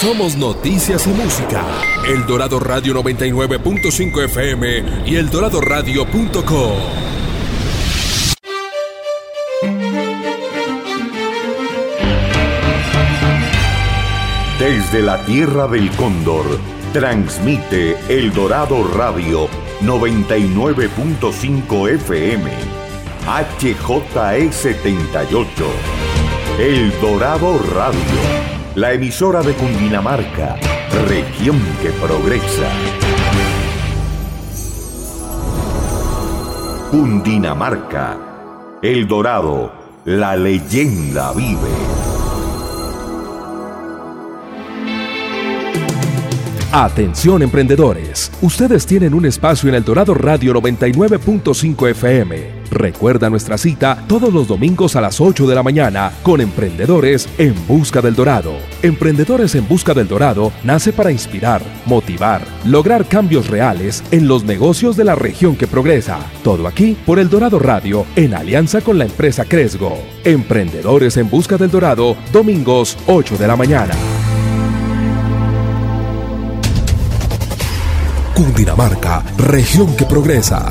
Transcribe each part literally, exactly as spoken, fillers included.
Somos Noticias y Música. El Dorado Radio noventa y nueve punto cinco F M y el dorado radio punto com. Desde la Tierra del Cóndor, transmite El Dorado Radio noventa y nueve punto cinco F M, H J E setenta y ocho, El Dorado Radio, la emisora de Cundinamarca, región que progresa. Cundinamarca, El Dorado, la leyenda vive. Atención emprendedores, ustedes tienen un espacio en El Dorado Radio noventa y nueve punto cinco F M. Recuerda nuestra cita todos los domingos a las ocho de la mañana con Emprendedores en Busca del Dorado. Emprendedores en Busca del Dorado nace para inspirar, motivar, lograr cambios reales en los negocios de la región que progresa. Todo aquí por El Dorado Radio en alianza con la empresa Cresgo. Emprendedores en Busca del Dorado, domingos ocho de la mañana. Cundinamarca, región que progresa.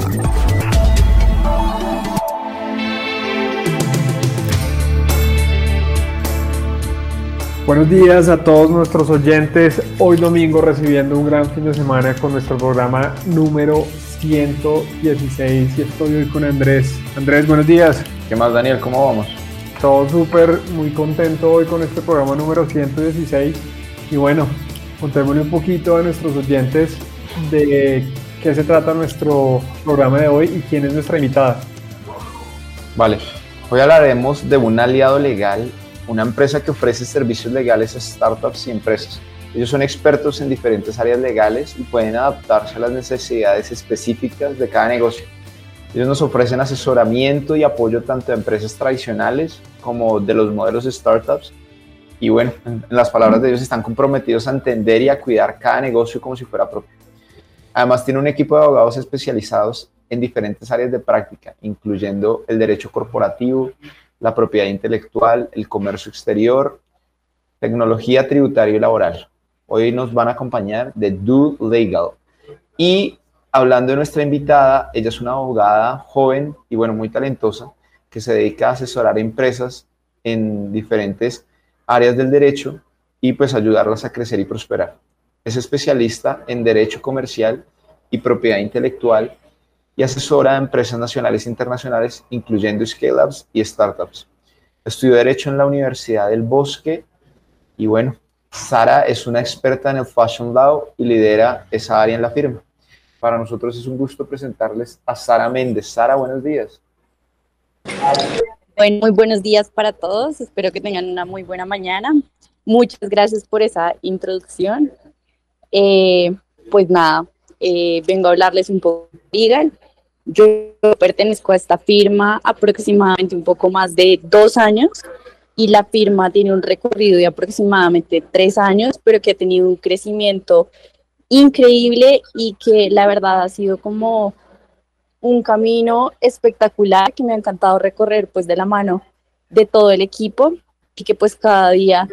Buenos días a todos nuestros oyentes. Hoy domingo recibiendo un gran fin de semana con nuestro programa número ciento dieciséis. Y estoy hoy con Andrés. Andrés, buenos días. ¿Qué más, Daniel? ¿Cómo vamos? Todo súper, muy contento hoy con este programa número ciento dieciséis. Y bueno, contémosle un poquito a nuestros oyentes de qué se trata nuestro programa de hoy y quién es nuestra invitada. Vale, hoy hablaremos de un aliado legal, una empresa que ofrece servicios legales a startups y empresas. Ellos son expertos en diferentes áreas legales y pueden adaptarse a las necesidades específicas de cada negocio. Ellos nos ofrecen asesoramiento y apoyo tanto a empresas tradicionales como de los modelos de startups. Y bueno, en las palabras de ellos, están comprometidos a entender y a cuidar cada negocio como si fuera propio. Además, tiene un equipo de abogados especializados en diferentes áreas de práctica, incluyendo el derecho corporativo, la propiedad intelectual, el comercio exterior, tecnología tributaria y laboral. Hoy nos van a acompañar de D U Legal. Y hablando de nuestra invitada, ella es una abogada joven y bueno, muy talentosa, que se dedica a asesorar a empresas en diferentes áreas del derecho y pues ayudarlas a crecer y prosperar. Es especialista en derecho comercial y propiedad intelectual y asesora a empresas nacionales e internacionales, incluyendo scale-ups y startups. Estudió Derecho en la Universidad del Bosque y bueno, Sara es una experta en el Fashion Law y lidera esa área en la firma. Para nosotros es un gusto presentarles a Sara Méndez. Sara, buenos días. Bueno, muy buenos días para todos. Espero que tengan una muy buena mañana. Muchas gracias por esa introducción. Eh, pues nada, eh, vengo a hablarles un poco de Legal. Yo pertenezco a esta firma aproximadamente un poco más de dos años y la firma tiene un recorrido de aproximadamente tres años, pero que ha tenido un crecimiento increíble y que la verdad ha sido como un camino espectacular que me ha encantado recorrer pues de la mano de todo el equipo y que pues cada día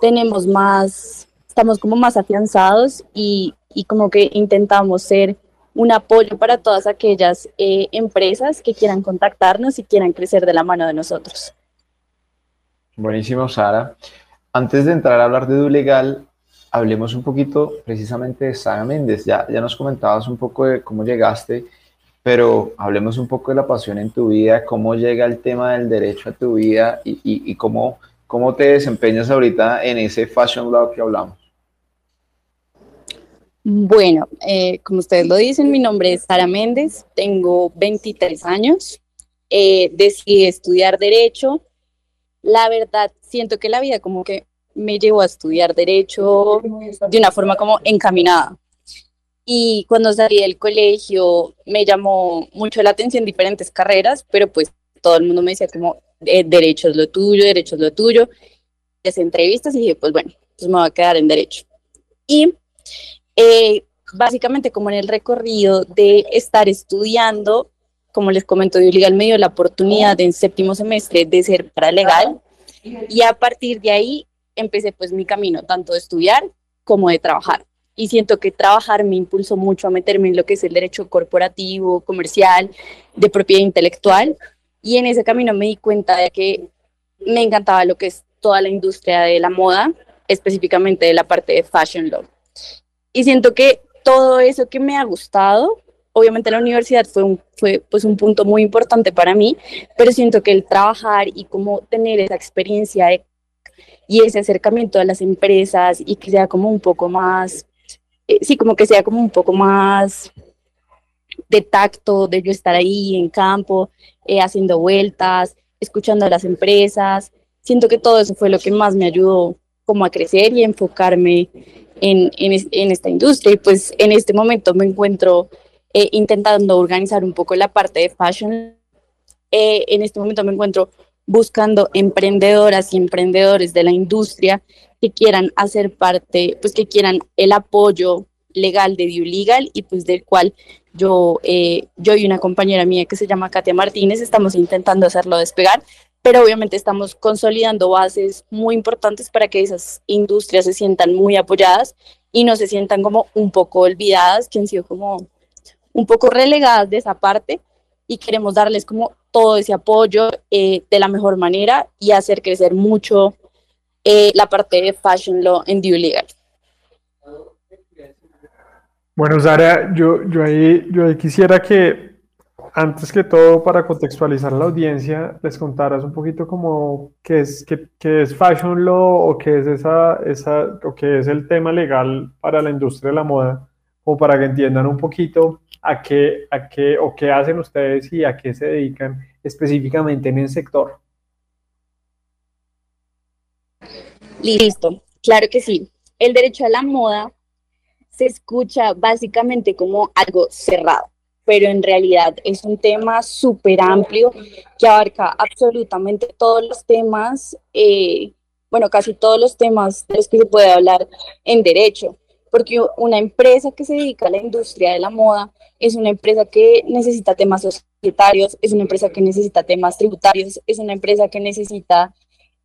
tenemos más... estamos como más afianzados y, y como que intentamos ser un apoyo para todas aquellas eh, empresas que quieran contactarnos y quieran crecer de la mano de nosotros. Buenísimo, Sara. Antes de entrar a hablar de D U Legal, hablemos un poquito precisamente de Sara Méndez. Ya, ya nos comentabas un poco de cómo llegaste, pero hablemos un poco de la pasión en tu vida, cómo llega el tema del derecho a tu vida y, y, y cómo, cómo te desempeñas ahorita en ese Fashion Law que hablamos. Bueno, eh, como ustedes lo dicen, mi nombre es Sara Méndez, tengo veintitrés años, eh, decidí estudiar Derecho. La verdad, siento que la vida como que me llevó a estudiar Derecho de una forma como encaminada. Y cuando salí del colegio me llamó mucho la atención diferentes carreras, pero pues todo el mundo me decía como, eh, Derecho es lo tuyo, Derecho es lo tuyo. Hice entrevistas y dije, pues bueno, pues me voy a quedar en Derecho. Y... Eh, básicamente como en el recorrido de estar estudiando, como les comento, D U Legal me dio la oportunidad en séptimo semestre de ser paralegal y a partir de ahí empecé pues mi camino tanto de estudiar como de trabajar. Y siento que trabajar me impulsó mucho a meterme en lo que es el derecho corporativo, comercial, de propiedad intelectual. Y en ese camino me di cuenta de que me encantaba lo que es toda la industria de la moda, específicamente de la parte de fashion law. Y siento que todo eso que me ha gustado, obviamente la universidad fue, un, fue pues un punto muy importante para mí, pero siento que el trabajar y como tener esa experiencia de, y ese acercamiento a las empresas y que sea como un poco más, eh, sí, como que sea como un poco más de tacto, de yo estar ahí en campo, eh, haciendo vueltas, escuchando a las empresas. Siento que todo eso fue lo que más me ayudó como a crecer y a enfocarme en, en, es, en esta industria. Y pues en este momento me encuentro eh, intentando organizar un poco la parte de fashion. Eh, en este momento me encuentro buscando emprendedoras y emprendedores de la industria que quieran hacer parte, pues que quieran el apoyo legal de D U Legal y pues del cual yo, eh, yo y una compañera mía que se llama Katia Martínez estamos intentando hacerlo despegar, pero obviamente estamos consolidando bases muy importantes para que esas industrias se sientan muy apoyadas y no se sientan como un poco olvidadas, que han sido como un poco relegadas de esa parte, y queremos darles como todo ese apoyo eh, de la mejor manera y hacer crecer mucho eh, la parte de Fashion Law en D U Legal. Bueno, Sara, yo, yo, ahí, yo ahí quisiera que, antes que todo, para contextualizar a la audiencia, les contaras un poquito como qué es, qué, qué es Fashion Law o qué es, esa, esa, o qué es el tema legal para la industria de la moda, o para que entiendan un poquito a qué, a qué o qué hacen ustedes y a qué se dedican específicamente en el sector. Listo, claro que sí. El derecho a la moda se escucha básicamente como algo cerrado, pero en realidad es un tema súper amplio que abarca absolutamente todos los temas, eh, bueno, casi todos los temas de los que se puede hablar en derecho, porque una empresa que se dedica a la industria de la moda es una empresa que necesita temas societarios, es una empresa que necesita temas tributarios, es una empresa que necesita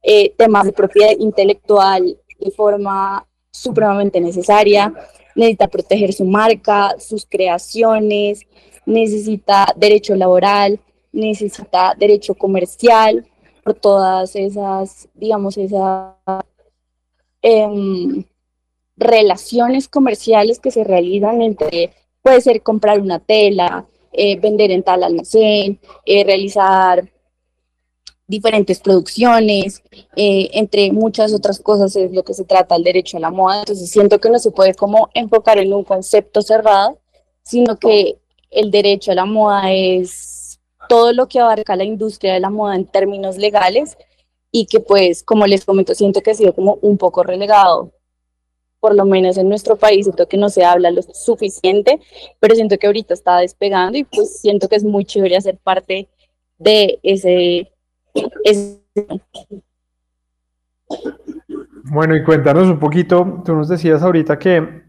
eh, temas de propiedad intelectual de forma supremamente necesaria, necesita proteger su marca, sus creaciones, necesita derecho laboral, necesita derecho comercial, por todas esas, digamos, esas eh, relaciones comerciales que se realizan entre, puede ser comprar una tela, eh, vender en tal almacén, eh, realizar diferentes producciones, eh, entre muchas otras cosas es lo que se trata el derecho a la moda. Entonces siento que no se puede como enfocar en un concepto cerrado, sino que el derecho a la moda es todo lo que abarca la industria de la moda en términos legales y que pues, como les comento, siento que ha sido como un poco relegado, por lo menos en nuestro país, siento que no se habla lo suficiente, pero siento que ahorita está despegando y pues siento que es muy chévere hacer parte de ese... Bueno, y cuéntanos un poquito, tú nos decías ahorita que,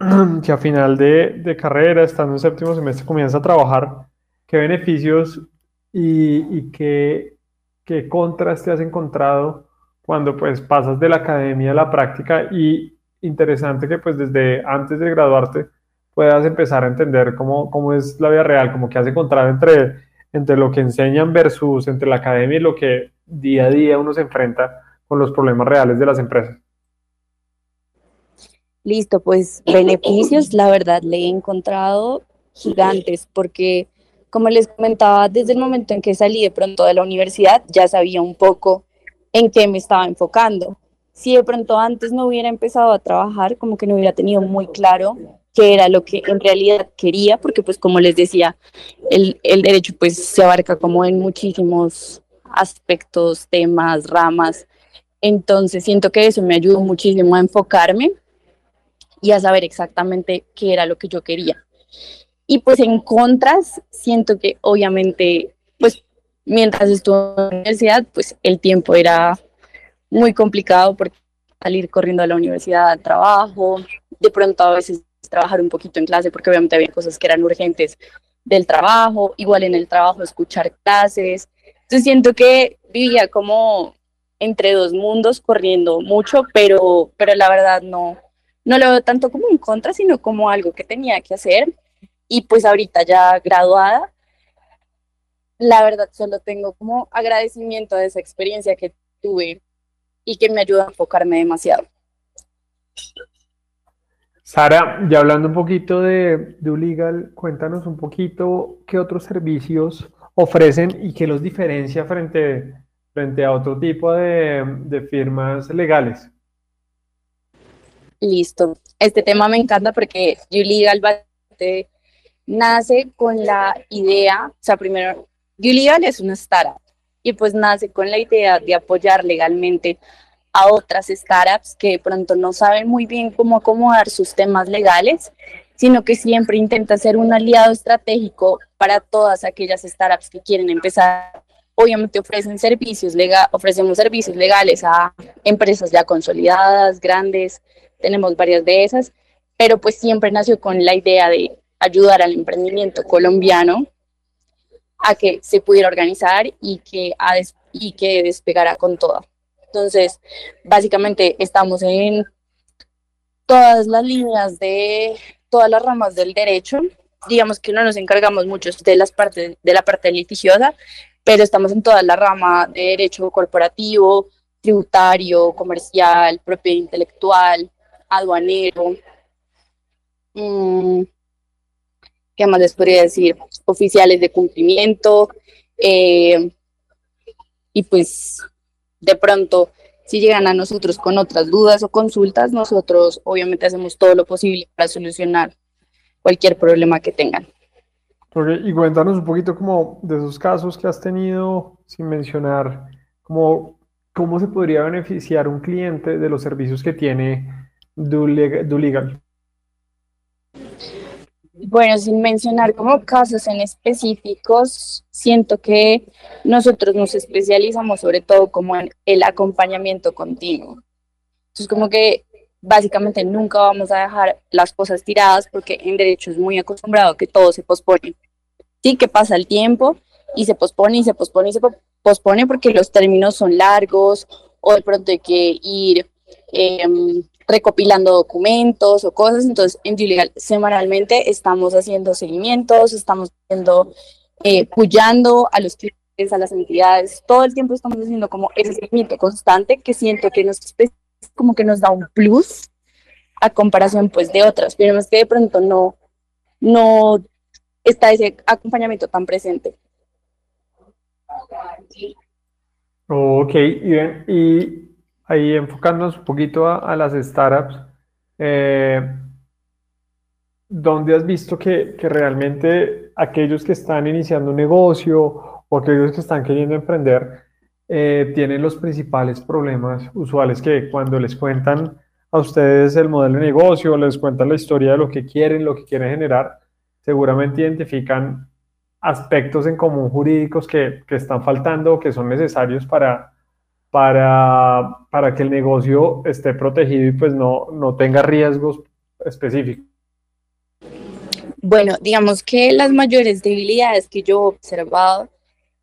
que a final de, de carrera, estando en séptimo semestre, comienzas a trabajar. ¿Qué beneficios y, y qué, qué contras te has encontrado cuando pues pasas de la academia a la práctica? Y interesante que pues desde antes de graduarte puedas empezar a entender cómo, cómo es la vida real, como que has encontrado entre... entre lo que enseñan versus entre la academia y lo que día a día uno se enfrenta con los problemas reales de las empresas. Listo, pues beneficios, la verdad, le he encontrado gigantes, porque como les comentaba, desde el momento en que salí de pronto de la universidad, ya sabía un poco en qué me estaba enfocando. Si de pronto antes no hubiera empezado a trabajar, como que no hubiera tenido muy claro que era lo que en realidad quería, porque pues como les decía, el, el derecho pues se abarca como en muchísimos aspectos, temas, ramas, entonces siento que eso me ayudó muchísimo a enfocarme y a saber exactamente qué era lo que yo quería. Y pues en contras, siento que obviamente pues mientras estuve en la universidad, pues el tiempo era muy complicado porque salir corriendo a la universidad, al trabajo, de pronto a veces trabajar un poquito en clase porque obviamente había cosas que eran urgentes del trabajo, igual en el trabajo escuchar clases, entonces siento que vivía como entre dos mundos corriendo mucho, pero, pero la verdad no, no lo veo tanto como en contra, sino como algo que tenía que hacer. Y pues ahorita ya graduada, la verdad solo tengo como agradecimiento de esa experiencia que tuve y que me ayuda a enfocarme demasiado. Sara, ya hablando un poquito de D U Legal, cuéntanos un poquito qué otros servicios ofrecen y qué los diferencia frente, frente a otro tipo de, de firmas legales. Listo. Este tema me encanta porque D U Legal bastante nace con la idea, o sea, primero, D U Legal es una startup y pues nace con la idea de apoyar legalmente a otras startups que de pronto no saben muy bien cómo acomodar sus temas legales, sino que siempre intenta ser un aliado estratégico para todas aquellas startups que quieren empezar. Obviamente ofrecen servicios lega- ofrecemos servicios legales a empresas ya consolidadas, grandes, tenemos varias de esas, pero pues siempre nació con la idea de ayudar al emprendimiento colombiano a que se pudiera organizar y que, a des- y que despegara con todo. Entonces, básicamente estamos en todas las líneas de todas las ramas del derecho. Digamos que no nos encargamos mucho de las partes de la parte litigiosa, pero estamos en toda la rama de derecho corporativo, tributario, comercial, propiedad intelectual, aduanero. ¿Qué más les podría decir? Oficiales de cumplimiento eh, y pues. De pronto, si llegan a nosotros con otras dudas o consultas, nosotros obviamente hacemos todo lo posible para solucionar cualquier problema que tengan. Okay, y cuéntanos un poquito como de esos casos que has tenido, sin mencionar, como cómo se podría beneficiar un cliente de los servicios que tiene D U Legal. Bueno, sin mencionar como casos en específicos, siento que nosotros nos especializamos sobre todo como en el acompañamiento continuo. Entonces como que básicamente nunca vamos a dejar las cosas tiradas porque en derecho es muy acostumbrado que todo se pospone. Sí que pasa el tiempo y se pospone y se pospone y se pospone porque los términos son largos o de pronto hay que ir... Eh, recopilando documentos o cosas, entonces en D U Legal semanalmente estamos haciendo seguimientos, estamos haciendo, eh, apoyando a los clientes, a las entidades, todo el tiempo estamos haciendo como ese seguimiento constante que siento que nos, como que nos da un plus a comparación pues de otras, pero es que de pronto no, no está ese acompañamiento tan presente. Ok, bien, y ahí enfocándonos un poquito a, a las startups, eh, ¿dónde has visto que, que realmente aquellos que están iniciando un negocio o aquellos que están queriendo emprender eh, tienen los principales problemas usuales que cuando les cuentan a ustedes el modelo de negocio, les cuentan la historia de lo que quieren, lo que quieren generar, seguramente identifican aspectos en común jurídicos que, que están faltando o que son necesarios para... Para, para que el negocio esté protegido y pues no, no tenga riesgos específicos? Bueno, digamos que las mayores debilidades que yo he observado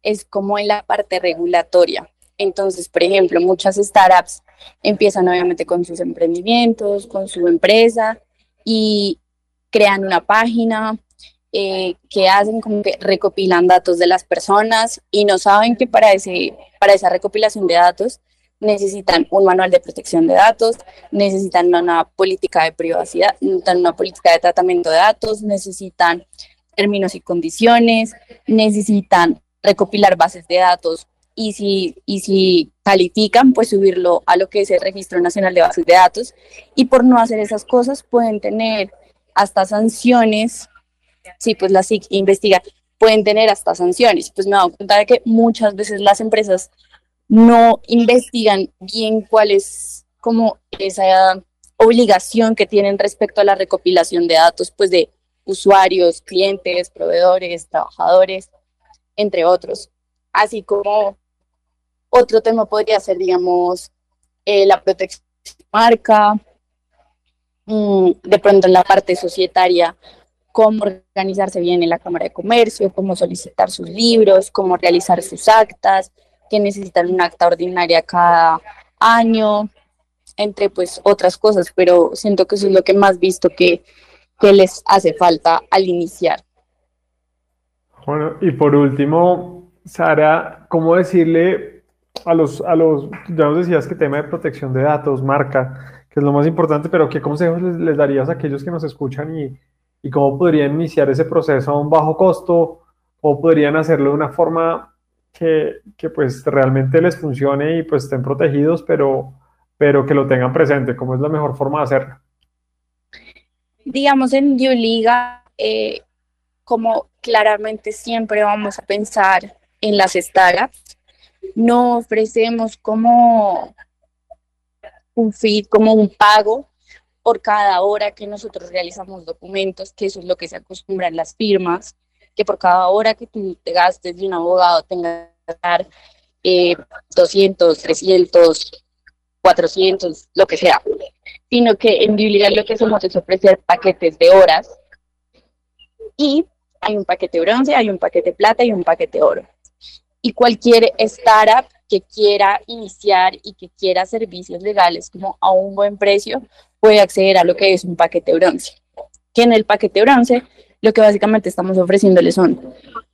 es como en la parte regulatoria. Entonces, por ejemplo, muchas startups empiezan obviamente con sus emprendimientos, con su empresa y crean una página eh, que hacen como que recopilan datos de las personas y no saben que para ese... Para esa recopilación de datos necesitan un manual de protección de datos, necesitan una política de privacidad, necesitan una política de tratamiento de datos, necesitan términos y condiciones, necesitan recopilar bases de datos y si, y si califican, pues subirlo a lo que es el Registro Nacional de Bases de Datos. Y por no hacer esas cosas pueden tener hasta sanciones, sí, pues la S I C investiga. Pueden tener hasta sanciones. Pues me he dado cuenta de que muchas veces las empresas no investigan bien cuál es como esa obligación que tienen respecto a la recopilación de datos pues de usuarios, clientes, proveedores, trabajadores, entre otros. Así como otro tema podría ser, digamos, eh, la protección de marca, mmm, de pronto en la parte societaria, cómo organizarse bien en la Cámara de Comercio, cómo solicitar sus libros, cómo realizar sus actas, que necesitan un acta ordinaria cada año, entre pues otras cosas, pero siento que eso es lo que más visto que, que les hace falta al iniciar. Bueno, y por último, Sara, ¿cómo decirle a los, a los, ya nos decías que tema de protección de datos, marca, que es lo más importante, pero qué consejos les, les darías a aquellos que nos escuchan y, y cómo podrían iniciar ese proceso a un bajo costo o podrían hacerlo de una forma que, que pues realmente les funcione y pues estén protegidos, pero, pero que lo tengan presente? ¿Cómo es la mejor forma de hacerlo? Digamos, en D U Legal, eh, como claramente siempre vamos a pensar en las startups, no ofrecemos como un fee, como un pago por cada hora que nosotros realizamos documentos, que eso es lo que se acostumbran las firmas, que por cada hora que tú te gastes de un abogado tengas que dar eh, doscientos, trescientos, cuatrocientos, lo que sea, sino que en D U Legal lo que hacemos es ofrecer paquetes de horas y hay un paquete bronce, hay un paquete plata y un paquete oro. Y cualquier startup que quiera iniciar y que quiera servicios legales como a un buen precio puede acceder a lo que es un paquete bronce, que en el paquete bronce lo que básicamente estamos ofreciéndole son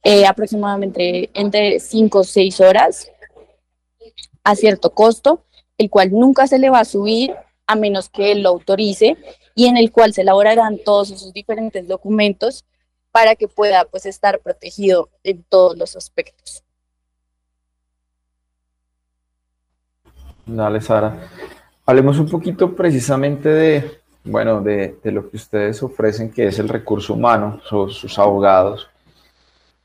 eh, aproximadamente entre cinco o seis horas a cierto costo, el cual nunca se le va a subir a menos que él lo autorice y en el cual se elaborarán todos esos diferentes documentos para que pueda pues estar protegido en todos los aspectos. Dale, Sara. Hablemos un poquito precisamente de, bueno, de, de lo que ustedes ofrecen, que es el recurso humano, sus, sus abogados.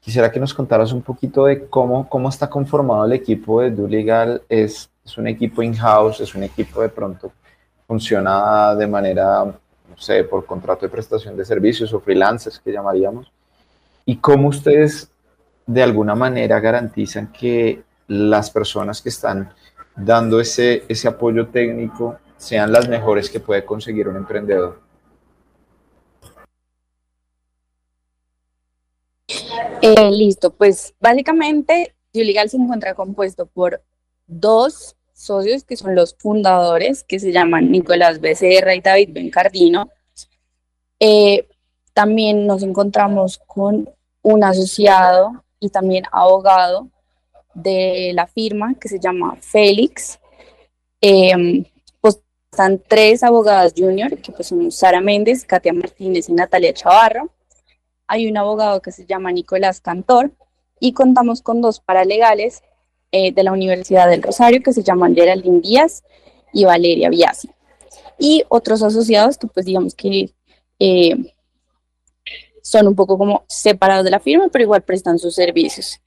Quisiera que nos contaras un poquito de cómo, cómo está conformado el equipo de D U Legal. ¿Es, es un equipo in-house? ¿Es un equipo de pronto funciona de manera, no sé, por contrato de prestación de servicios o freelancers que llamaríamos? ¿Y cómo ustedes de alguna manera garantizan que las personas que están dando ese, ese apoyo técnico sean las mejores que puede conseguir un emprendedor? Eh, listo, pues básicamente D U Legal se encuentra compuesto por dos socios que son los fundadores, que se llaman Nicolás Becerra y David Bencardino. Eh, también nos encontramos con un asociado y también abogado de la firma que se llama Félix. Eh, pues están tres abogadas junior que pues son Sara Méndez, Katia Martínez y Natalia Chavarro. Hay un abogado que se llama Nicolás Cantor y contamos con dos paralegales eh, de la Universidad del Rosario que se llaman Geraldine Díaz y Valeria Biasi. Y otros asociados que pues digamos que eh, son un poco como separados de la firma pero igual prestan sus servicios.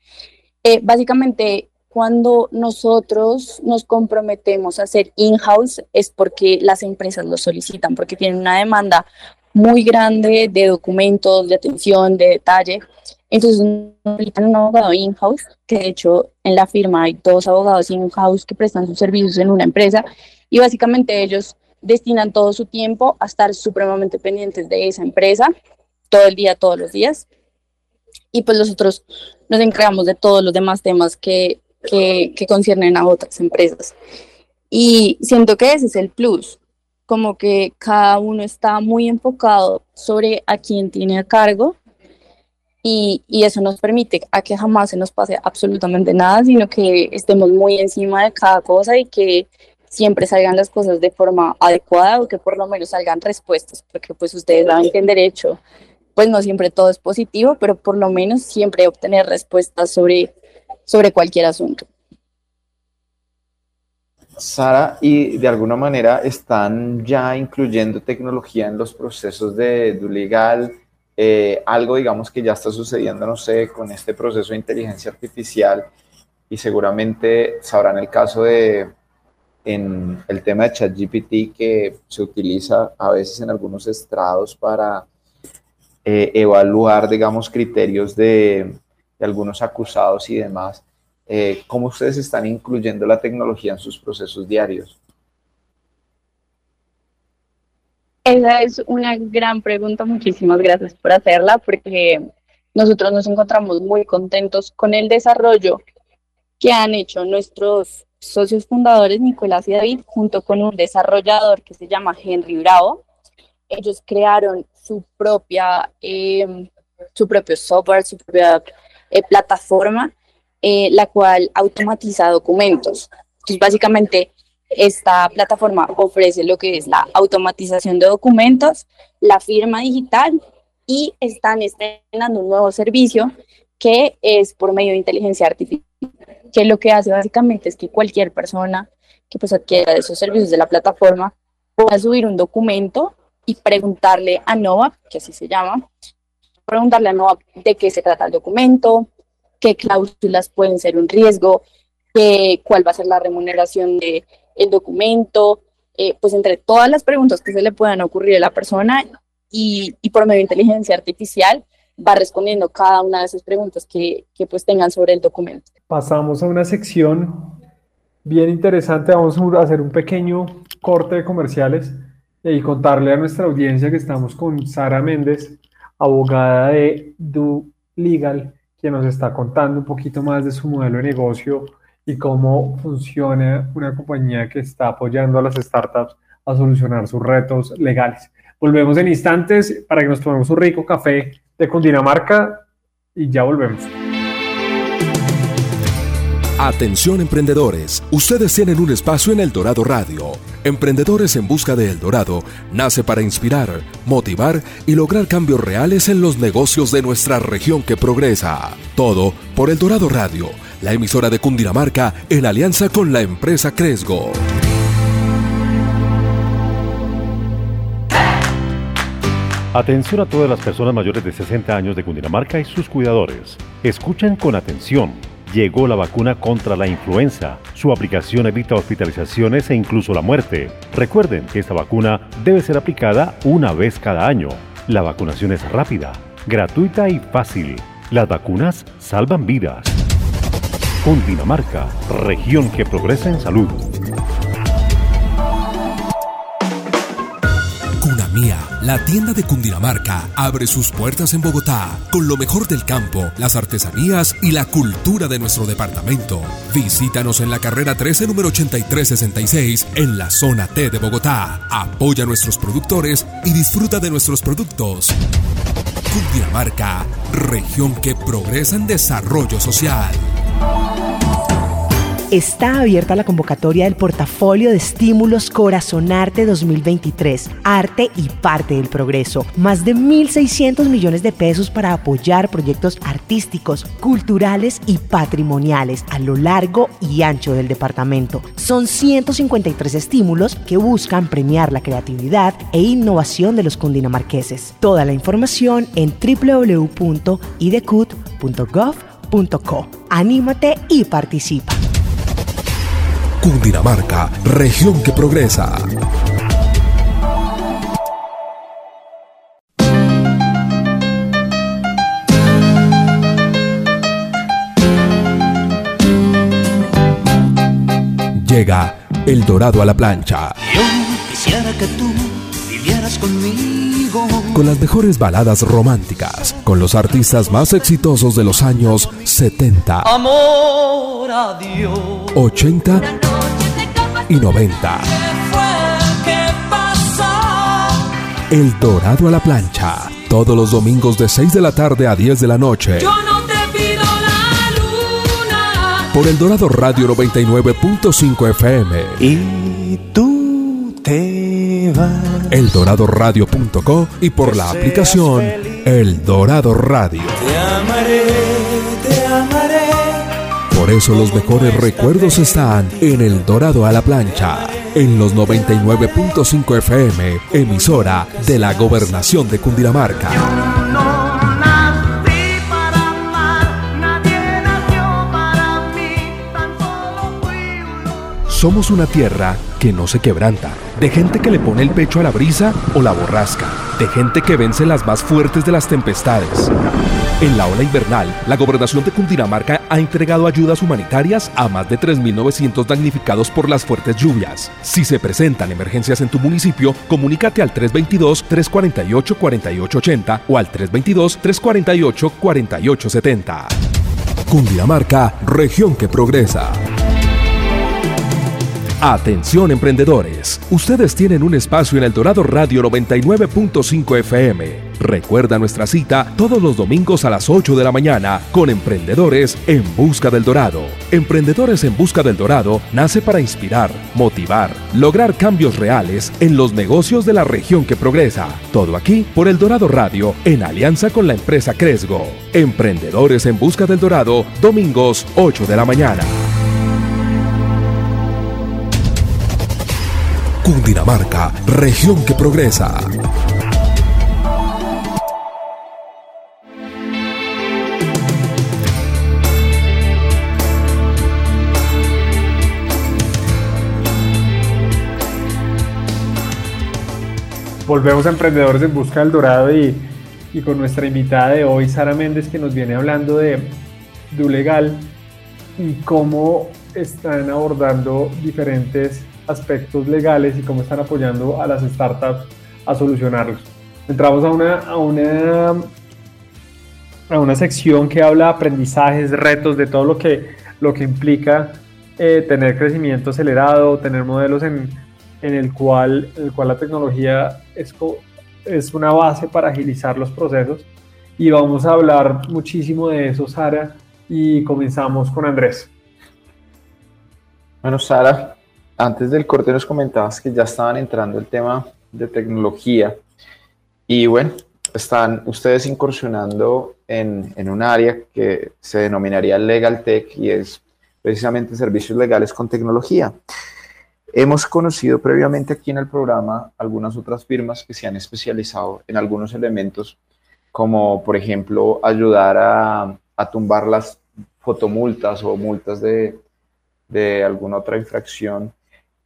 Eh, básicamente, cuando nosotros nos comprometemos a hacer in-house es porque las empresas lo solicitan, porque tienen una demanda muy grande de documentos, de atención, de detalle. Entonces, necesitan un abogado in-house, que de hecho en la firma hay dos abogados in-house que prestan sus servicios en una empresa y básicamente ellos destinan todo su tiempo a estar supremamente pendientes de esa empresa, todo el día, todos los días. Y pues nosotros nos encargamos de todos los demás temas que, que, que conciernen a otras empresas. Y siento que ese es el plus, como que cada uno está muy enfocado sobre a quién tiene a cargo y, y eso nos permite a que jamás se nos pase absolutamente nada, sino que estemos muy encima de cada cosa y que siempre salgan las cosas de forma adecuada o que por lo menos salgan respuestas, porque pues ustedes saben que en derecho pues no siempre todo es positivo, pero por lo menos siempre obtener respuestas sobre, sobre cualquier asunto. Sara, ¿y de alguna manera están ya incluyendo tecnología en los procesos de D U Legal? Eh, algo, digamos, que ya está sucediendo, no sé, con este proceso de inteligencia artificial, y seguramente sabrán el caso de, en el tema de ChatGPT, que se utiliza a veces en algunos estrados para Eh, evaluar, digamos, criterios de, de algunos acusados y demás. Eh, ¿Cómo ustedes están incluyendo la tecnología en sus procesos diarios? Esa es una gran pregunta, muchísimas gracias por hacerla, porque nosotros nos encontramos muy contentos con el desarrollo que han hecho nuestros socios fundadores Nicolás y David junto con un desarrollador que se llama Henry Bravo. Ellos crearon su propia, eh, su propio software, su propia eh, plataforma, eh, la cual automatiza documentos. Entonces, básicamente, esta plataforma ofrece lo que es la automatización de documentos, la firma digital, y están estrenando un nuevo servicio que es por medio de inteligencia artificial, que lo que hace básicamente es que cualquier persona que pues adquiera esos servicios de la plataforma pueda subir un documento y preguntarle a Nova, que así se llama, preguntarle a Nova de qué se trata el documento, qué cláusulas pueden ser un riesgo, eh, cuál va a ser la remuneración del documento, eh, pues entre todas las preguntas que se le puedan ocurrir a la persona, y, y por medio de inteligencia artificial va respondiendo cada una de esas preguntas que, que pues tengan sobre el documento. Pasamos a una sección bien interesante. Vamos a hacer un pequeño corte de comerciales y contarle a nuestra audiencia que estamos con Sara Méndez, abogada de D U Legal, que nos está contando un poquito más de su modelo de negocio y cómo funciona una compañía que está apoyando a las startups a solucionar sus retos legales. Volvemos en instantes para que nos tomemos un rico café de Cundinamarca y ya volvemos. Atención emprendedores, ustedes tienen un espacio en El Dorado Radio. Emprendedores en busca de El Dorado nace para inspirar, motivar y lograr cambios reales en los negocios de nuestra región que progresa. Todo por El Dorado Radio, la emisora de Cundinamarca en alianza con la empresa Cresgo. Atención a todas las personas mayores de sesenta años de Cundinamarca y sus cuidadores. Escuchen con atención. Llegó la vacuna contra la influenza. Su aplicación evita hospitalizaciones e incluso la muerte. Recuerden que esta vacuna debe ser aplicada una vez cada año. La vacunación es rápida, gratuita y fácil. Las vacunas salvan vidas. Cundinamarca, región que progresa en salud. La tienda de Cundinamarca abre sus puertas en Bogotá con lo mejor del campo, las artesanías y la cultura de nuestro departamento. Visítanos en la carrera trece, número ochenta y tres sesenta y seis, en la zona T de Bogotá. Apoya a nuestros productores y disfruta de nuestros productos. Cundinamarca, región que progresa en desarrollo social. Está abierta la convocatoria del portafolio de estímulos Corazonarte dos mil veintitrés, Arte y Parte del Progreso. Más de mil seiscientos millones de pesos para apoyar proyectos artísticos, culturales y patrimoniales a lo largo y ancho del departamento. Son ciento cincuenta y tres estímulos que buscan premiar la creatividad e innovación de los cundinamarqueses. Toda la información en doble u doble u doble u punto i d e c u t punto gov punto co. Anímate y participa. Cundinamarca, región que progresa. Llega El Dorado a la Plancha. Yo quisiera que tú vivieras conmigo. Con las mejores baladas románticas, con los artistas más exitosos de los años setenta. Amor a Dios. ochenta. Y noventa. El Dorado a la Plancha. Todos los domingos de seis de la tarde a diez de la noche. Yo no te pido la luna. Por El Dorado Radio noventa y nueve punto cinco F M. Y tú te vas. el dorado radio punto co y por la aplicación El Dorado Radio. Te amaré, te amaré. Por eso los mejores recuerdos están en El Dorado a la Plancha, en los noventa y nueve punto cinco F M, emisora de la Gobernación de Cundinamarca. Somos una tierra que no se quebranta, de gente que le pone el pecho a la brisa o la borrasca, de gente que vence las más fuertes de las tempestades. En la ola invernal, la Gobernación de Cundinamarca ha entregado ayudas humanitarias a más de tres mil novecientos damnificados por las fuertes lluvias. Si se presentan emergencias en tu municipio, comunícate al tres dos dos, tres cuatro ocho, cuatro ocho ocho cero o al tres dos dos, tres cuatro ocho, cuatro ocho siete cero. Cundinamarca, región que progresa. Atención emprendedores, ustedes tienen un espacio en El Dorado Radio noventa y nueve punto cinco F M. Recuerda nuestra cita todos los domingos a las ocho de la mañana con Emprendedores en Busca del Dorado. Emprendedores en Busca del Dorado nace para inspirar, motivar, lograr cambios reales en los negocios de la región que progresa. Todo aquí por El Dorado Radio en alianza con la empresa Cresgo. Emprendedores en Busca del Dorado, domingos ocho de la mañana. Cundinamarca, región que progresa. Volvemos a Emprendedores en Busca del Dorado y, y con nuestra invitada de hoy, Sara Méndez, que nos viene hablando de D U Legal y cómo están abordando diferentes aspectos legales y cómo están apoyando a las startups a solucionarlos. Entramos a una, a una, a una sección que habla de aprendizajes, retos, de todo lo que, lo que implica eh, tener crecimiento acelerado, tener modelos en, en, el cual, en el cual la tecnología es, es una base para agilizar los procesos. Y vamos a hablar muchísimo de eso, Sara, y comenzamos con Andrés. Bueno, Sara, antes del corte nos comentabas que ya estaban entrando el tema de tecnología y bueno, están ustedes incursionando en, en un área que se denominaría Legal Tech y es precisamente servicios legales con tecnología. Hemos conocido previamente aquí en el programa algunas otras firmas que se han especializado en algunos elementos como por ejemplo ayudar a, a tumbar las fotomultas o multas de, de alguna otra infracción.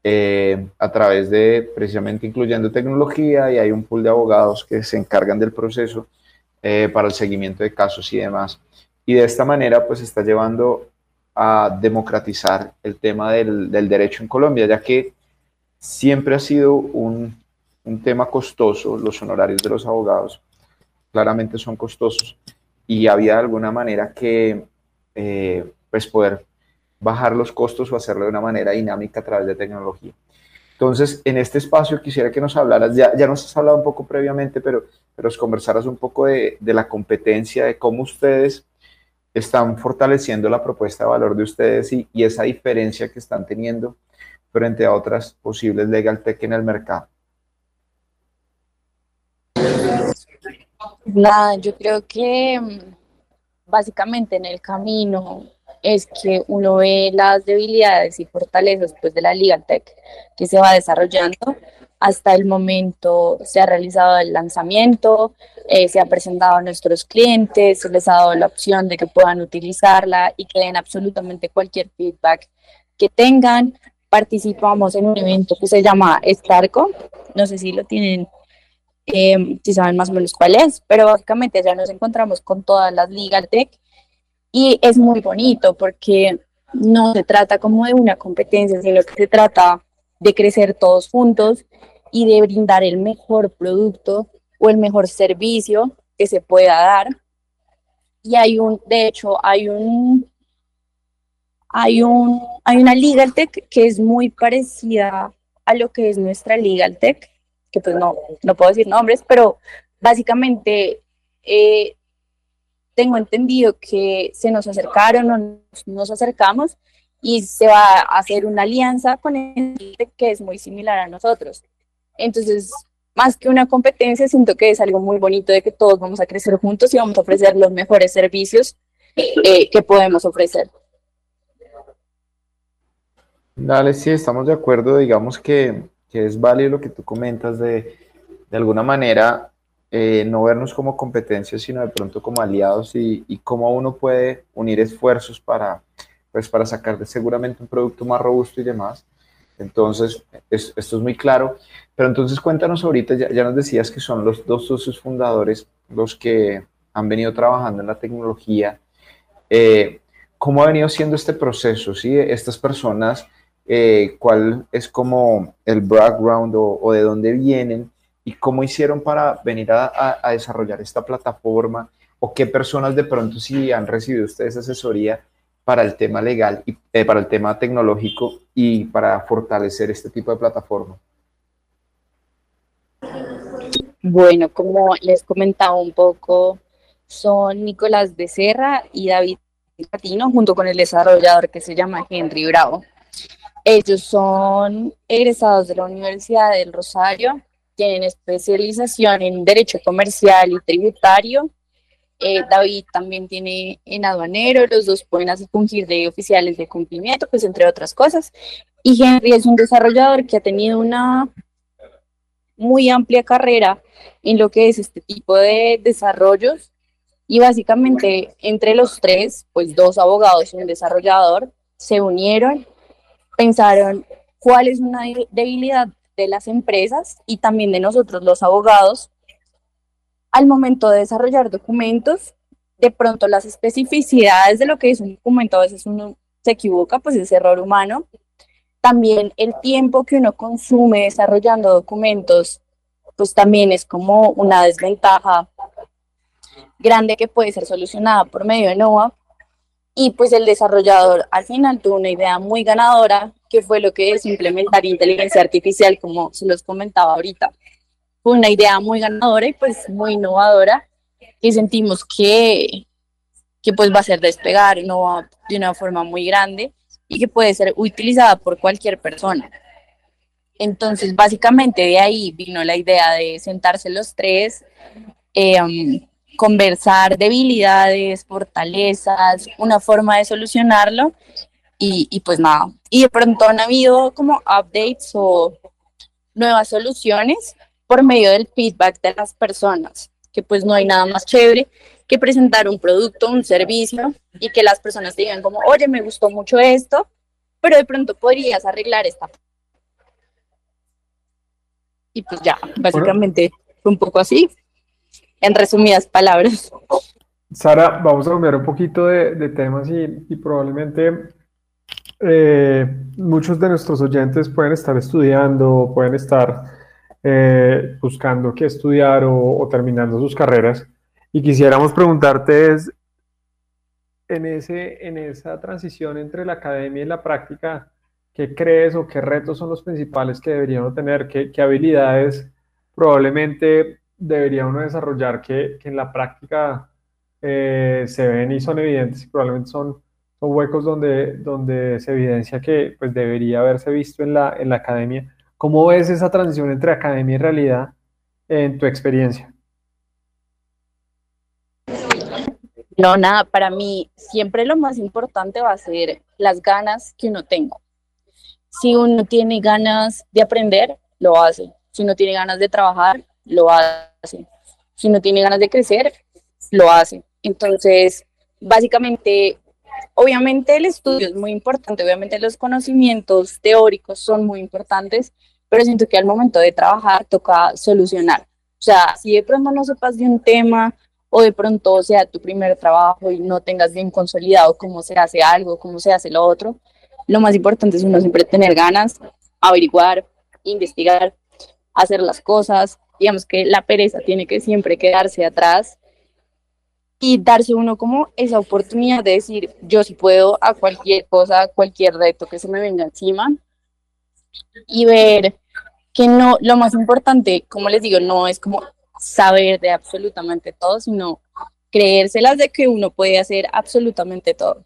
Eh, a través de, precisamente incluyendo tecnología, y hay un pool de abogados que se encargan del proceso eh, para el seguimiento de casos y demás. Y de esta manera, pues, está llevando a democratizar el tema del, del derecho en Colombia, ya que siempre ha sido un, un tema costoso. Los honorarios de los abogados claramente son costosos y había de alguna manera que, eh, pues, poder bajar los costos o hacerlo de una manera dinámica a través de tecnología. Entonces, en este espacio quisiera que nos hablaras, ya, ya nos has hablado un poco previamente, pero, pero nos conversaras un poco de, de la competencia, de cómo ustedes están fortaleciendo la propuesta de valor de ustedes y, y esa diferencia que están teniendo frente a otras posibles legal tech en el mercado. Nada, yo creo que básicamente en el camino es que uno ve las debilidades y fortalezas pues, de la Legal Tech que se va desarrollando. Hasta el momento se ha realizado el lanzamiento, eh, se ha presentado a nuestros clientes, se les ha dado la opción de que puedan utilizarla y que den absolutamente cualquier feedback que tengan. Participamos en un evento que se llama Starcom, no sé si lo tienen, eh, si saben más o menos cuál es, pero básicamente allá nos encontramos con todas las Legal Tech. Y es muy bonito porque no se trata como de una competencia, sino que se trata de crecer todos juntos y de brindar el mejor producto o el mejor servicio que se pueda dar. Y hay un, de hecho, hay un, hay un, hay una Legal Tech que es muy parecida a lo que es nuestra Legal Tech, que pues no, no puedo decir nombres, pero básicamente eh, tengo entendido que se nos acercaron o nos, nos acercamos y se va a hacer una alianza con gente que es muy similar a nosotros. Entonces, más que una competencia, siento que es algo muy bonito de que todos vamos a crecer juntos y vamos a ofrecer los mejores servicios eh, que podemos ofrecer. Dale, sí, estamos de acuerdo. Digamos que, que es válido lo que tú comentas de, de alguna manera, Eh, no vernos como competencia, sino de pronto como aliados y, y cómo uno puede unir esfuerzos para, pues, para sacar de seguramente un producto más robusto y demás. Entonces, es, esto es muy claro. Pero entonces cuéntanos ahorita, ya, ya nos decías que son los dos socios fundadores los que han venido trabajando en la tecnología. Eh, ¿Cómo ha venido siendo este proceso? ¿Sí? Estas personas, eh, ¿cuál es como el background o, o de dónde vienen? ¿Y cómo hicieron para venir a, a, a desarrollar esta plataforma o qué personas de pronto sí han recibido ustedes asesoría para el tema legal, y, eh, para el tema tecnológico y para fortalecer este tipo de plataforma? Bueno, como les comentaba un poco, son Nicolás Becerra y David Bencardino, junto con el desarrollador que se llama Henry Bravo. Ellos son egresados de la Universidad del Rosario, tienen especialización en Derecho Comercial y Tributario. Eh, David también tiene en aduanero, los dos pueden hacer fungir de oficiales de cumplimiento, pues entre otras cosas. Y Henry es un desarrollador que ha tenido una muy amplia carrera en lo que es este tipo de desarrollos. Y básicamente entre los tres, pues dos abogados y un desarrollador, se unieron, pensaron cuál es una debilidad de las empresas y también de nosotros los abogados al momento de desarrollar documentos. De pronto las especificidades de lo que es un documento, a veces uno se equivoca, pues es error humano. También el tiempo que uno consume desarrollando documentos, pues también es como una desventaja grande que puede ser solucionada por medio de Nova. Y pues el desarrollador al final tuvo una idea muy ganadora, que fue lo que es implementar inteligencia artificial, como se los comentaba ahorita. Fue una idea muy ganadora y pues muy innovadora, y sentimos que, que pues va a ser despegar Nova de una forma muy grande y que puede ser utilizada por cualquier persona. Entonces básicamente de ahí vino la idea de sentarse los tres, eh, conversar debilidades, fortalezas, una forma de solucionarlo y, y pues nada. Y de pronto han habido como updates o nuevas soluciones por medio del feedback de las personas, que pues no hay nada más chévere que presentar un producto, un servicio, y que las personas te digan como, oye, me gustó mucho esto, pero de pronto podrías arreglar esta. Y pues ya, básicamente fue un poco así, en resumidas palabras. Sara, vamos a cambiar un poquito de, de temas y, y probablemente eh, muchos de nuestros oyentes pueden estar estudiando, pueden estar... Eh, buscando qué estudiar o, o terminando sus carreras, y quisiéramos preguntarte es, en, ese, en esa transición entre la academia y la práctica, ¿qué crees o qué retos son los principales que deberían tener? ¿Qué, qué habilidades probablemente debería uno desarrollar que, que en la práctica eh, se ven y son evidentes, y probablemente son, son huecos donde, donde se evidencia que pues, debería haberse visto en la, en la academia? ¿Cómo ves esa transición entre academia y realidad en tu experiencia? No, nada, para mí siempre lo más importante va a ser las ganas que uno tenga. Si uno tiene ganas de aprender, lo hace. Si uno tiene ganas de trabajar, lo hace. Si uno tiene ganas de crecer, lo hace. Entonces, básicamente, obviamente el estudio es muy importante, obviamente los conocimientos teóricos son muy importantes, pero siento que al momento de trabajar toca solucionar. O sea, si de pronto no sepas de un tema o de pronto sea tu primer trabajo y no tengas bien consolidado cómo se hace algo, cómo se hace lo otro, lo más importante es uno siempre tener ganas, averiguar, investigar, hacer las cosas. Digamos que la pereza tiene que siempre quedarse atrás y darse uno como esa oportunidad de decir, yo sí puedo a cualquier cosa, a cualquier reto que se me venga encima. Y ver que no, lo más importante, como les digo, no es como saber de absolutamente todo, sino creérselas de que uno puede hacer absolutamente todo.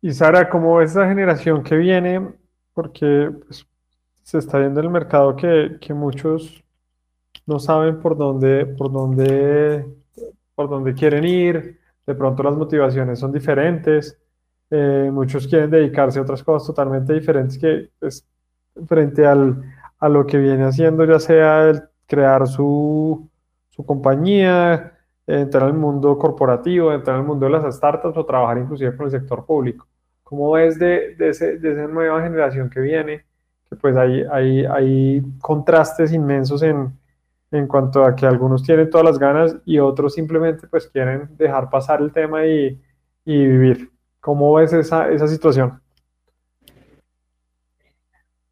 Y Sara, ¿cómo ves la generación que viene? Porque pues, se está viendo en el mercado que, que muchos no saben por dónde, por dónde, por dónde quieren ir, de pronto las motivaciones son diferentes, eh, muchos quieren dedicarse a otras cosas totalmente diferentes que pues, frente al, a lo que viene haciendo, ya sea el crear su, su compañía, entrar al mundo corporativo, entrar al mundo de las startups o trabajar inclusive con el sector público. ¿Cómo ves de, de, ese, de esa nueva generación que viene? Que pues hay, hay, hay contrastes inmensos en en cuanto a que algunos tienen todas las ganas y otros simplemente pues quieren dejar pasar el tema y, y vivir. ¿Cómo ves esa, esa situación?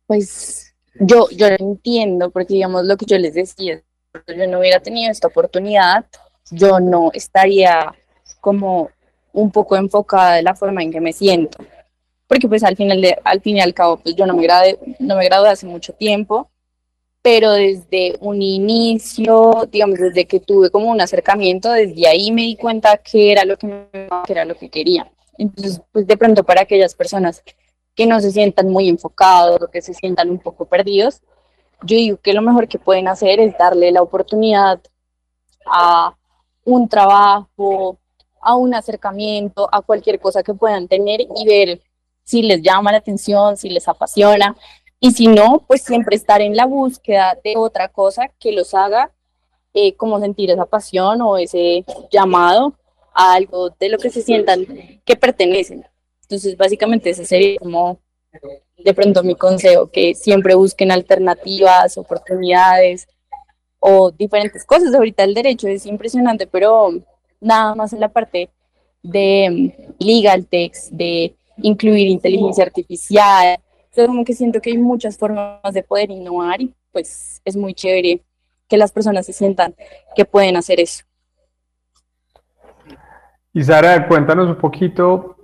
Pues yo, yo lo entiendo, porque digamos lo que yo les decía, yo no hubiera tenido esta oportunidad yo no estaría como un poco enfocada de la forma en que me siento, porque pues al final de, al fin y al cabo pues yo no me gradué, no me gradué hace mucho tiempo, pero desde un inicio, digamos, desde que tuve como un acercamiento, desde ahí me di cuenta que era lo que me, que era lo que quería. Entonces, pues de pronto para aquellas personas que no se sientan muy enfocados, que se sientan un poco perdidos, yo digo que lo mejor que pueden hacer es darle la oportunidad a un trabajo, a un acercamiento, a cualquier cosa que puedan tener y ver si les llama la atención, si les apasiona. Y si no, pues siempre estar en la búsqueda de otra cosa que los haga eh, como sentir esa pasión o ese llamado a algo de lo que se sientan que pertenecen. Entonces, básicamente ese sería como de pronto mi consejo, que siempre busquen alternativas, oportunidades o diferentes cosas. Ahorita el derecho es impresionante, pero nada más en la parte de legal tech, de incluir inteligencia artificial. Entonces, como que siento que hay muchas formas de poder innovar y pues es muy chévere que las personas se sientan que pueden hacer eso. Y Sara, cuéntanos un poquito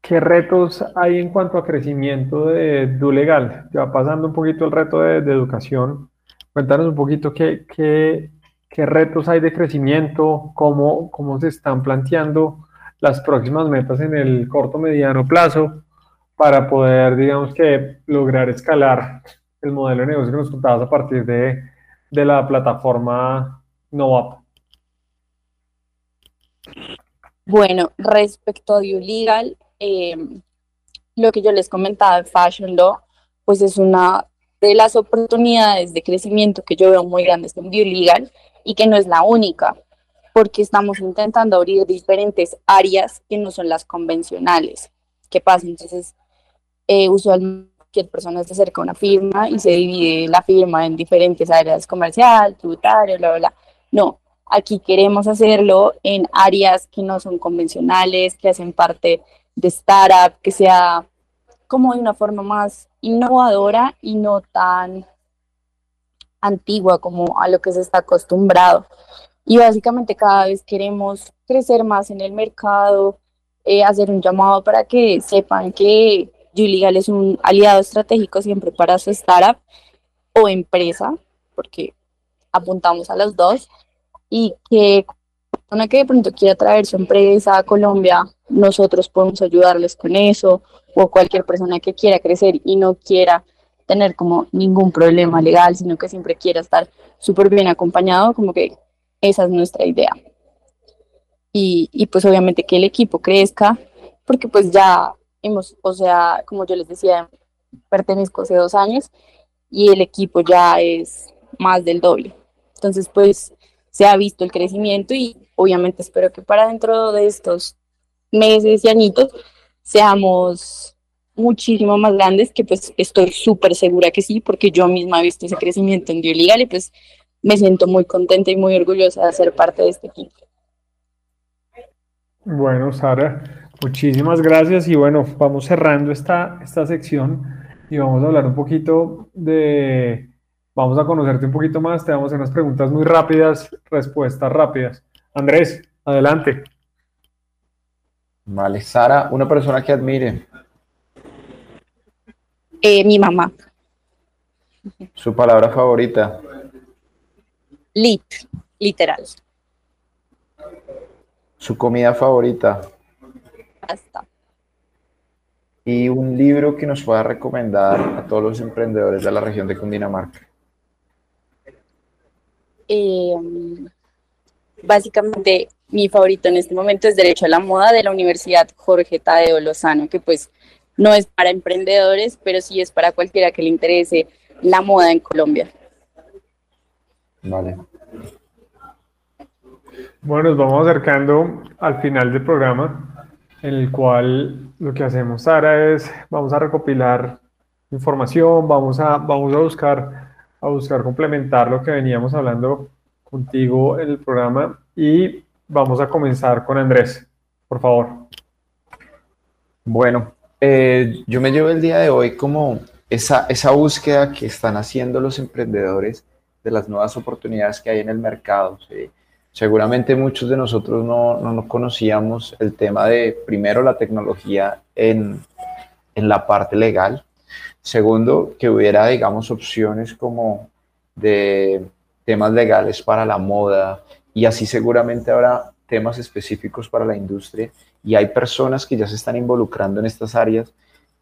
qué retos hay en cuanto a crecimiento de D U Legal. Ya pasando un poquito el reto de, de educación, cuéntanos un poquito qué, qué, qué retos hay de crecimiento, cómo, cómo se están planteando las próximas metas en el corto mediano plazo, para poder, digamos, que lograr escalar el modelo de negocio que nos contabas a partir de, de la plataforma Nova. Bueno, respecto a D U Legal, eh, lo que yo les comentaba de Fashion Law, pues es una de las oportunidades de crecimiento que yo veo muy grandes en D U Legal y que no es la única, porque estamos intentando abrir diferentes áreas que no son las convencionales. ¿Qué pasa? Entonces, Eh, usualmente cualquier persona se acerca a una firma y se divide la firma en diferentes áreas: comercial, tributario, bla, bla, bla. No, aquí queremos hacerlo en áreas que no son convencionales, que hacen parte de startup, que sea como de una forma más innovadora y no tan antigua como a lo que se está acostumbrado. Y básicamente cada vez queremos crecer más en el mercado, eh, hacer un llamado para que sepan que D U Legal es un aliado estratégico siempre para su startup o empresa, porque apuntamos a los dos, y que una que de pronto quiera traer su empresa a Colombia, nosotros podemos ayudarles con eso, o cualquier persona que quiera crecer y no quiera tener como ningún problema legal, sino que siempre quiera estar súper bien acompañado, como que esa es nuestra idea. Y, y pues obviamente que el equipo crezca, porque pues ya hemos, o sea, como yo les decía, pertenezco hace dos años y el equipo ya es más del doble. Entonces, pues se ha visto el crecimiento y obviamente espero que para dentro de estos meses y añitos seamos muchísimo más grandes, que pues estoy súper segura que sí, porque yo misma he visto ese crecimiento en D U Legal y pues me siento muy contenta y muy orgullosa de ser parte de este equipo. Bueno, Sara, muchísimas gracias y bueno, vamos cerrando esta, esta sección y vamos a hablar un poquito de, vamos a conocerte un poquito más, te vamos a hacer unas preguntas muy rápidas, respuestas rápidas. Andrés, adelante. Vale, Sara, una persona que admire. Eh, mi mamá. Su palabra favorita. Lit, literal. Su comida favorita. Hasta. Y un libro que nos va a recomendar a todos los emprendedores de la región de Cundinamarca. Eh, básicamente mi favorito en este momento es Derecho a la Moda, de la Universidad Jorge Tadeo Lozano, que pues no es para emprendedores, pero sí es para cualquiera que le interese la moda en Colombia. Vale. Bueno, nos vamos acercando al final del programa, en el cual lo que hacemos, Sara, es vamos a recopilar información, vamos a, vamos a, buscar, a buscar complementar lo que veníamos hablando contigo en el programa y vamos a comenzar con Andrés, por favor. Bueno, eh, yo me llevo el día de hoy como esa, esa búsqueda que están haciendo los emprendedores de las nuevas oportunidades que hay en el mercado, ¿sí? Seguramente muchos de nosotros no, no nos conocíamos el tema de, primero, la tecnología en, en la parte legal. Segundo, que hubiera, digamos, opciones como de temas legales para la moda, y así seguramente habrá temas específicos para la industria, y hay personas que ya se están involucrando en estas áreas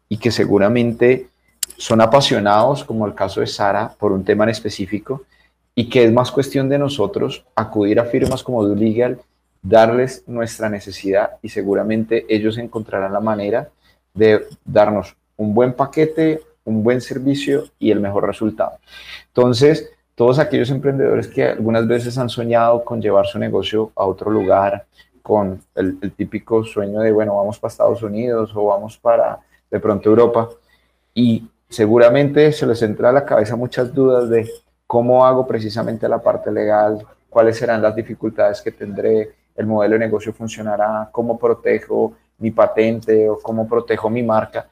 y que seguramente son apasionados, como el caso de Sara, por un tema en específico, y que es más cuestión de nosotros acudir a firmas como D U Legal, darles nuestra necesidad, y seguramente ellos encontrarán la manera de darnos un buen paquete, un buen servicio y el mejor resultado. Entonces, todos aquellos emprendedores que algunas veces han soñado con llevar su negocio a otro lugar, con el, el típico sueño de, bueno, vamos para Estados Unidos o vamos para, de pronto, Europa, y seguramente se les entra a la cabeza muchas dudas de cómo hago precisamente la parte legal, cuáles serán las dificultades que tendré, el modelo de negocio funcionará, cómo protejo mi patente o cómo protejo mi marca.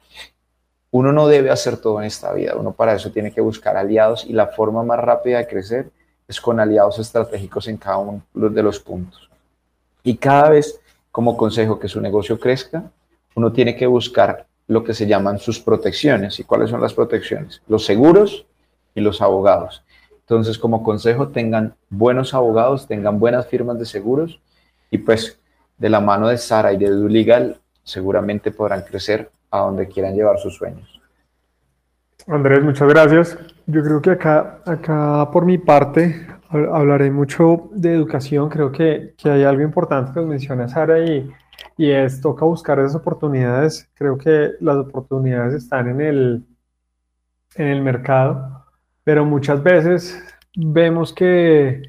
Uno no debe hacer todo en esta vida, uno para eso tiene que buscar aliados, y la forma más rápida de crecer es con aliados estratégicos en cada uno de los puntos. Y cada vez, como consejo, que su negocio crezca, uno tiene que buscar lo que se llaman sus protecciones. ¿Y cuáles son las protecciones? Los seguros y los abogados. Entonces, como consejo, tengan buenos abogados, tengan buenas firmas de seguros, y pues de la mano de Sara y de D U Legal seguramente podrán crecer a donde quieran llevar sus sueños. Andrés, muchas gracias. Yo creo que acá, acá por mi parte, hablaré mucho de educación. Creo que, que hay algo importante que menciona Sara, y, y es, toca buscar esas oportunidades. Creo que las oportunidades están en el, en el mercado, pero muchas veces vemos que,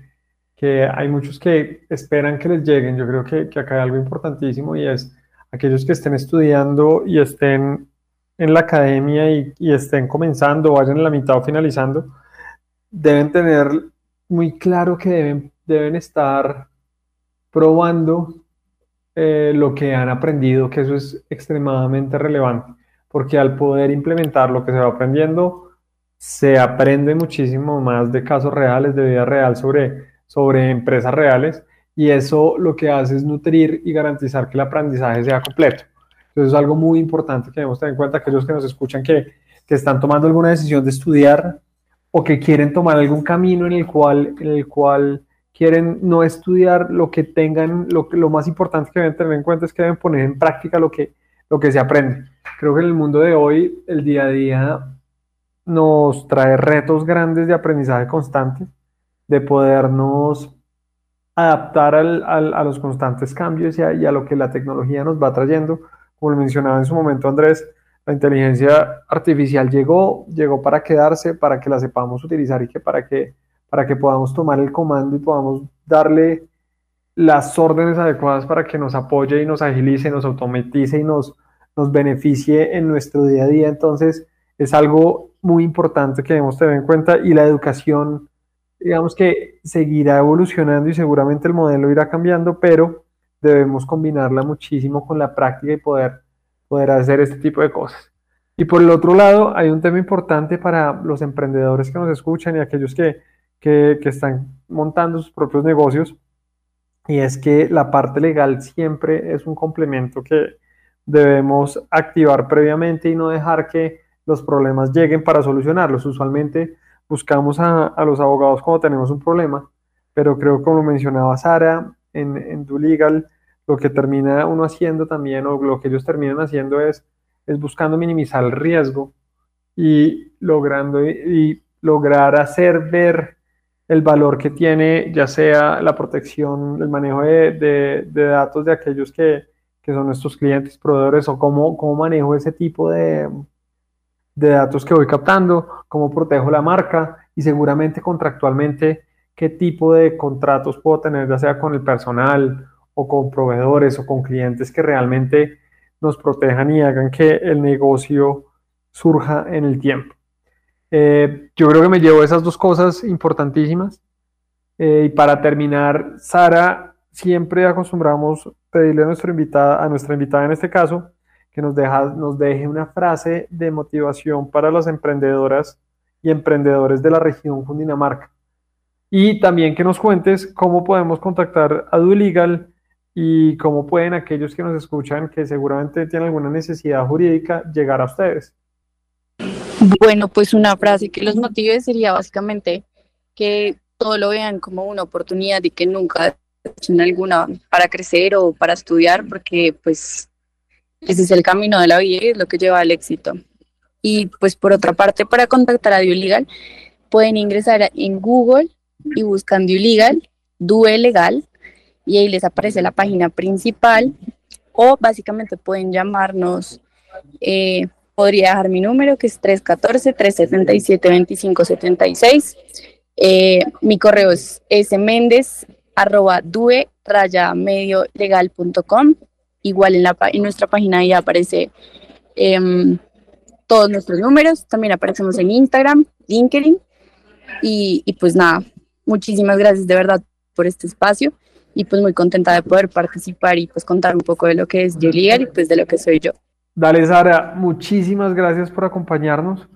que hay muchos que esperan que les lleguen. Yo creo que, que acá hay algo importantísimo, y es, aquellos que estén estudiando y estén en la academia y, y estén comenzando, vayan a la mitad o finalizando, deben tener muy claro que deben, deben estar probando eh, lo que han aprendido, que eso es extremadamente relevante, porque al poder implementar lo que se va aprendiendo, se aprende muchísimo más de casos reales, de vida real, sobre, sobre empresas reales, y eso lo que hace es nutrir y garantizar que el aprendizaje sea completo. Entonces, es algo muy importante que debemos tener en cuenta aquellos que nos escuchan, que, que están tomando alguna decisión de estudiar, o que quieren tomar algún camino en el cual, en el cual quieren no estudiar. Lo que tengan, lo, lo más importante que deben tener en cuenta es que deben poner en práctica lo que, lo que se aprende. Creo que en el mundo de hoy, el día a día nos trae retos grandes de aprendizaje constante, de podernos adaptar al, al, a los constantes cambios y a, y a lo que la tecnología nos va trayendo. Como lo mencionaba en su momento Andrés, la inteligencia artificial llegó, llegó para quedarse, para que la sepamos utilizar, y que para que, para que podamos tomar el comando y podamos darle las órdenes adecuadas para que nos apoye y nos agilice, nos automatice y nos, nos beneficie en nuestro día a día. Entonces, es algo muy importante que debemos tener en cuenta, y la educación, digamos, que seguirá evolucionando, y seguramente el modelo irá cambiando, pero debemos combinarla muchísimo con la práctica y poder, poder hacer este tipo de cosas. Y por el otro lado, hay un tema importante para los emprendedores que nos escuchan y aquellos que, que, que están montando sus propios negocios, y es que la parte legal siempre es un complemento que debemos activar previamente y no dejar que los problemas lleguen para solucionarlos. Usualmente buscamos a, a los abogados cuando tenemos un problema, pero creo que, como mencionaba Sara, en, en D U Legal, lo que termina uno haciendo también, o lo que ellos terminan haciendo, es, es buscando minimizar el riesgo y, logrando, y, y lograr hacer ver el valor que tiene, ya sea la protección, el manejo de, de, de datos de aquellos que, que son nuestros clientes, proveedores, o cómo, cómo manejo ese tipo de... de datos que voy captando, cómo protejo la marca, y seguramente contractualmente qué tipo de contratos puedo tener, ya sea con el personal o con proveedores o con clientes, que realmente nos protejan y hagan que el negocio surja en el tiempo. Eh, yo creo que me llevo esas dos cosas importantísimas. Eh, y para terminar, Sara, siempre acostumbramos pedirle a, nuestro invitada, a nuestra invitada en este caso, que nos, deja, nos deje una frase de motivación para las emprendedoras y emprendedores de la región Cundinamarca. y también que nos cuentes cómo podemos contactar a D U Legal y cómo pueden aquellos que nos escuchan, que seguramente tienen alguna necesidad jurídica, llegar a ustedes. Bueno, pues una frase que los motive sería básicamente que todo lo vean como una oportunidad y que nunca tienen alguna para crecer o para estudiar, porque pues ese es el camino de la vida y es lo que lleva al éxito. Y pues por otra parte, para contactar a D U Legal, pueden ingresar en Google y buscan D U Legal, D U Legal, y ahí les aparece la página principal, o básicamente pueden llamarnos, eh, podría dejar mi número que es tres uno cuatro, tres siete siete, dos cinco siete seis, eh, mi correo es ese méndez arroba due guion medio legal punto com, igual en, la, en nuestra página ahí aparece eh, todos nuestros números, también aparecemos en Instagram, LinkedIn, y, y pues nada, muchísimas gracias de verdad por este espacio, y pues muy contenta de poder participar y pues contar un poco de lo que es D U Legal y pues de lo que soy yo. Dale, Sara, muchísimas gracias por acompañarnos,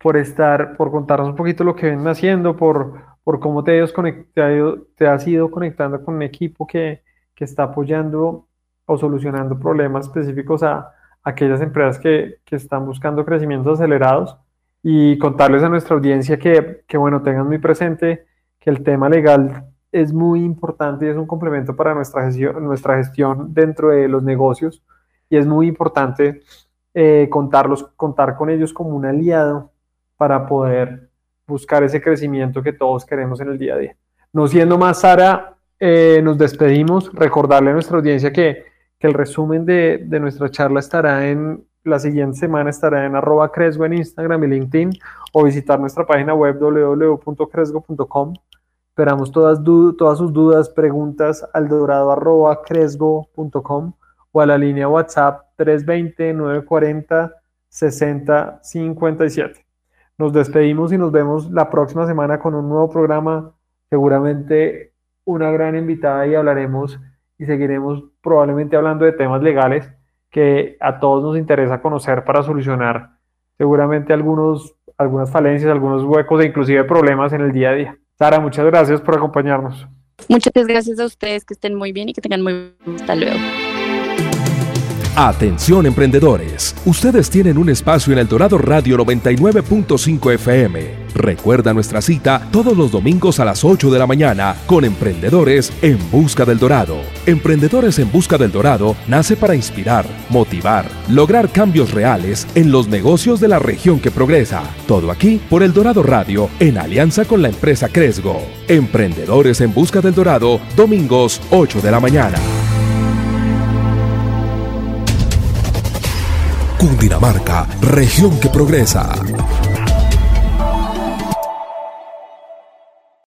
por estar, por contarnos un poquito lo que vienen haciendo, por, por cómo te has, conectado, te has ido conectando con un equipo que, que está apoyando o solucionando problemas específicos a, a aquellas empresas que, que están buscando crecimientos acelerados, y contarles a nuestra audiencia que, que bueno, tengan muy presente que el tema legal es muy importante y es un complemento para nuestra gestión, nuestra gestión dentro de los negocios, y es muy importante eh, contarlos, contar con ellos como un aliado para poder buscar ese crecimiento que todos queremos en el día a día. No siendo más, Sara, eh, nos despedimos, recordarle a nuestra audiencia que, que el resumen de, de nuestra charla estará en la siguiente semana, estará en arroba Cresgo en Instagram y LinkedIn, o visitar nuestra página web doble u doble u doble u punto cresgo punto com. Esperamos todas, du- todas sus dudas, preguntas al dorado arroba cresgo punto com o a la línea WhatsApp tres dos cero, nueve cuatro cero, seis cero cinco siete. Nos despedimos y nos vemos la próxima semana con un nuevo programa, seguramente una gran invitada, y hablaremos y seguiremos probablemente hablando de temas legales que a todos nos interesa conocer para solucionar seguramente algunos, algunas falencias, algunos huecos e inclusive problemas en el día a día. Sara, muchas gracias por acompañarnos. Muchas gracias a ustedes, que estén muy bien y que tengan muy bien. Hasta luego. Atención, emprendedores. Ustedes tienen un espacio en El Dorado Radio noventa y nueve punto cinco F M. Recuerda nuestra cita todos los domingos a las ocho de la mañana con Emprendedores en Busca del Dorado. Emprendedores en Busca del Dorado nace para inspirar, motivar, lograr cambios reales en los negocios de la región que progresa. Todo aquí por El Dorado Radio en alianza con la empresa Cresgo. Emprendedores en Busca del Dorado, domingos ocho de la mañana. Cundinamarca, región que progresa.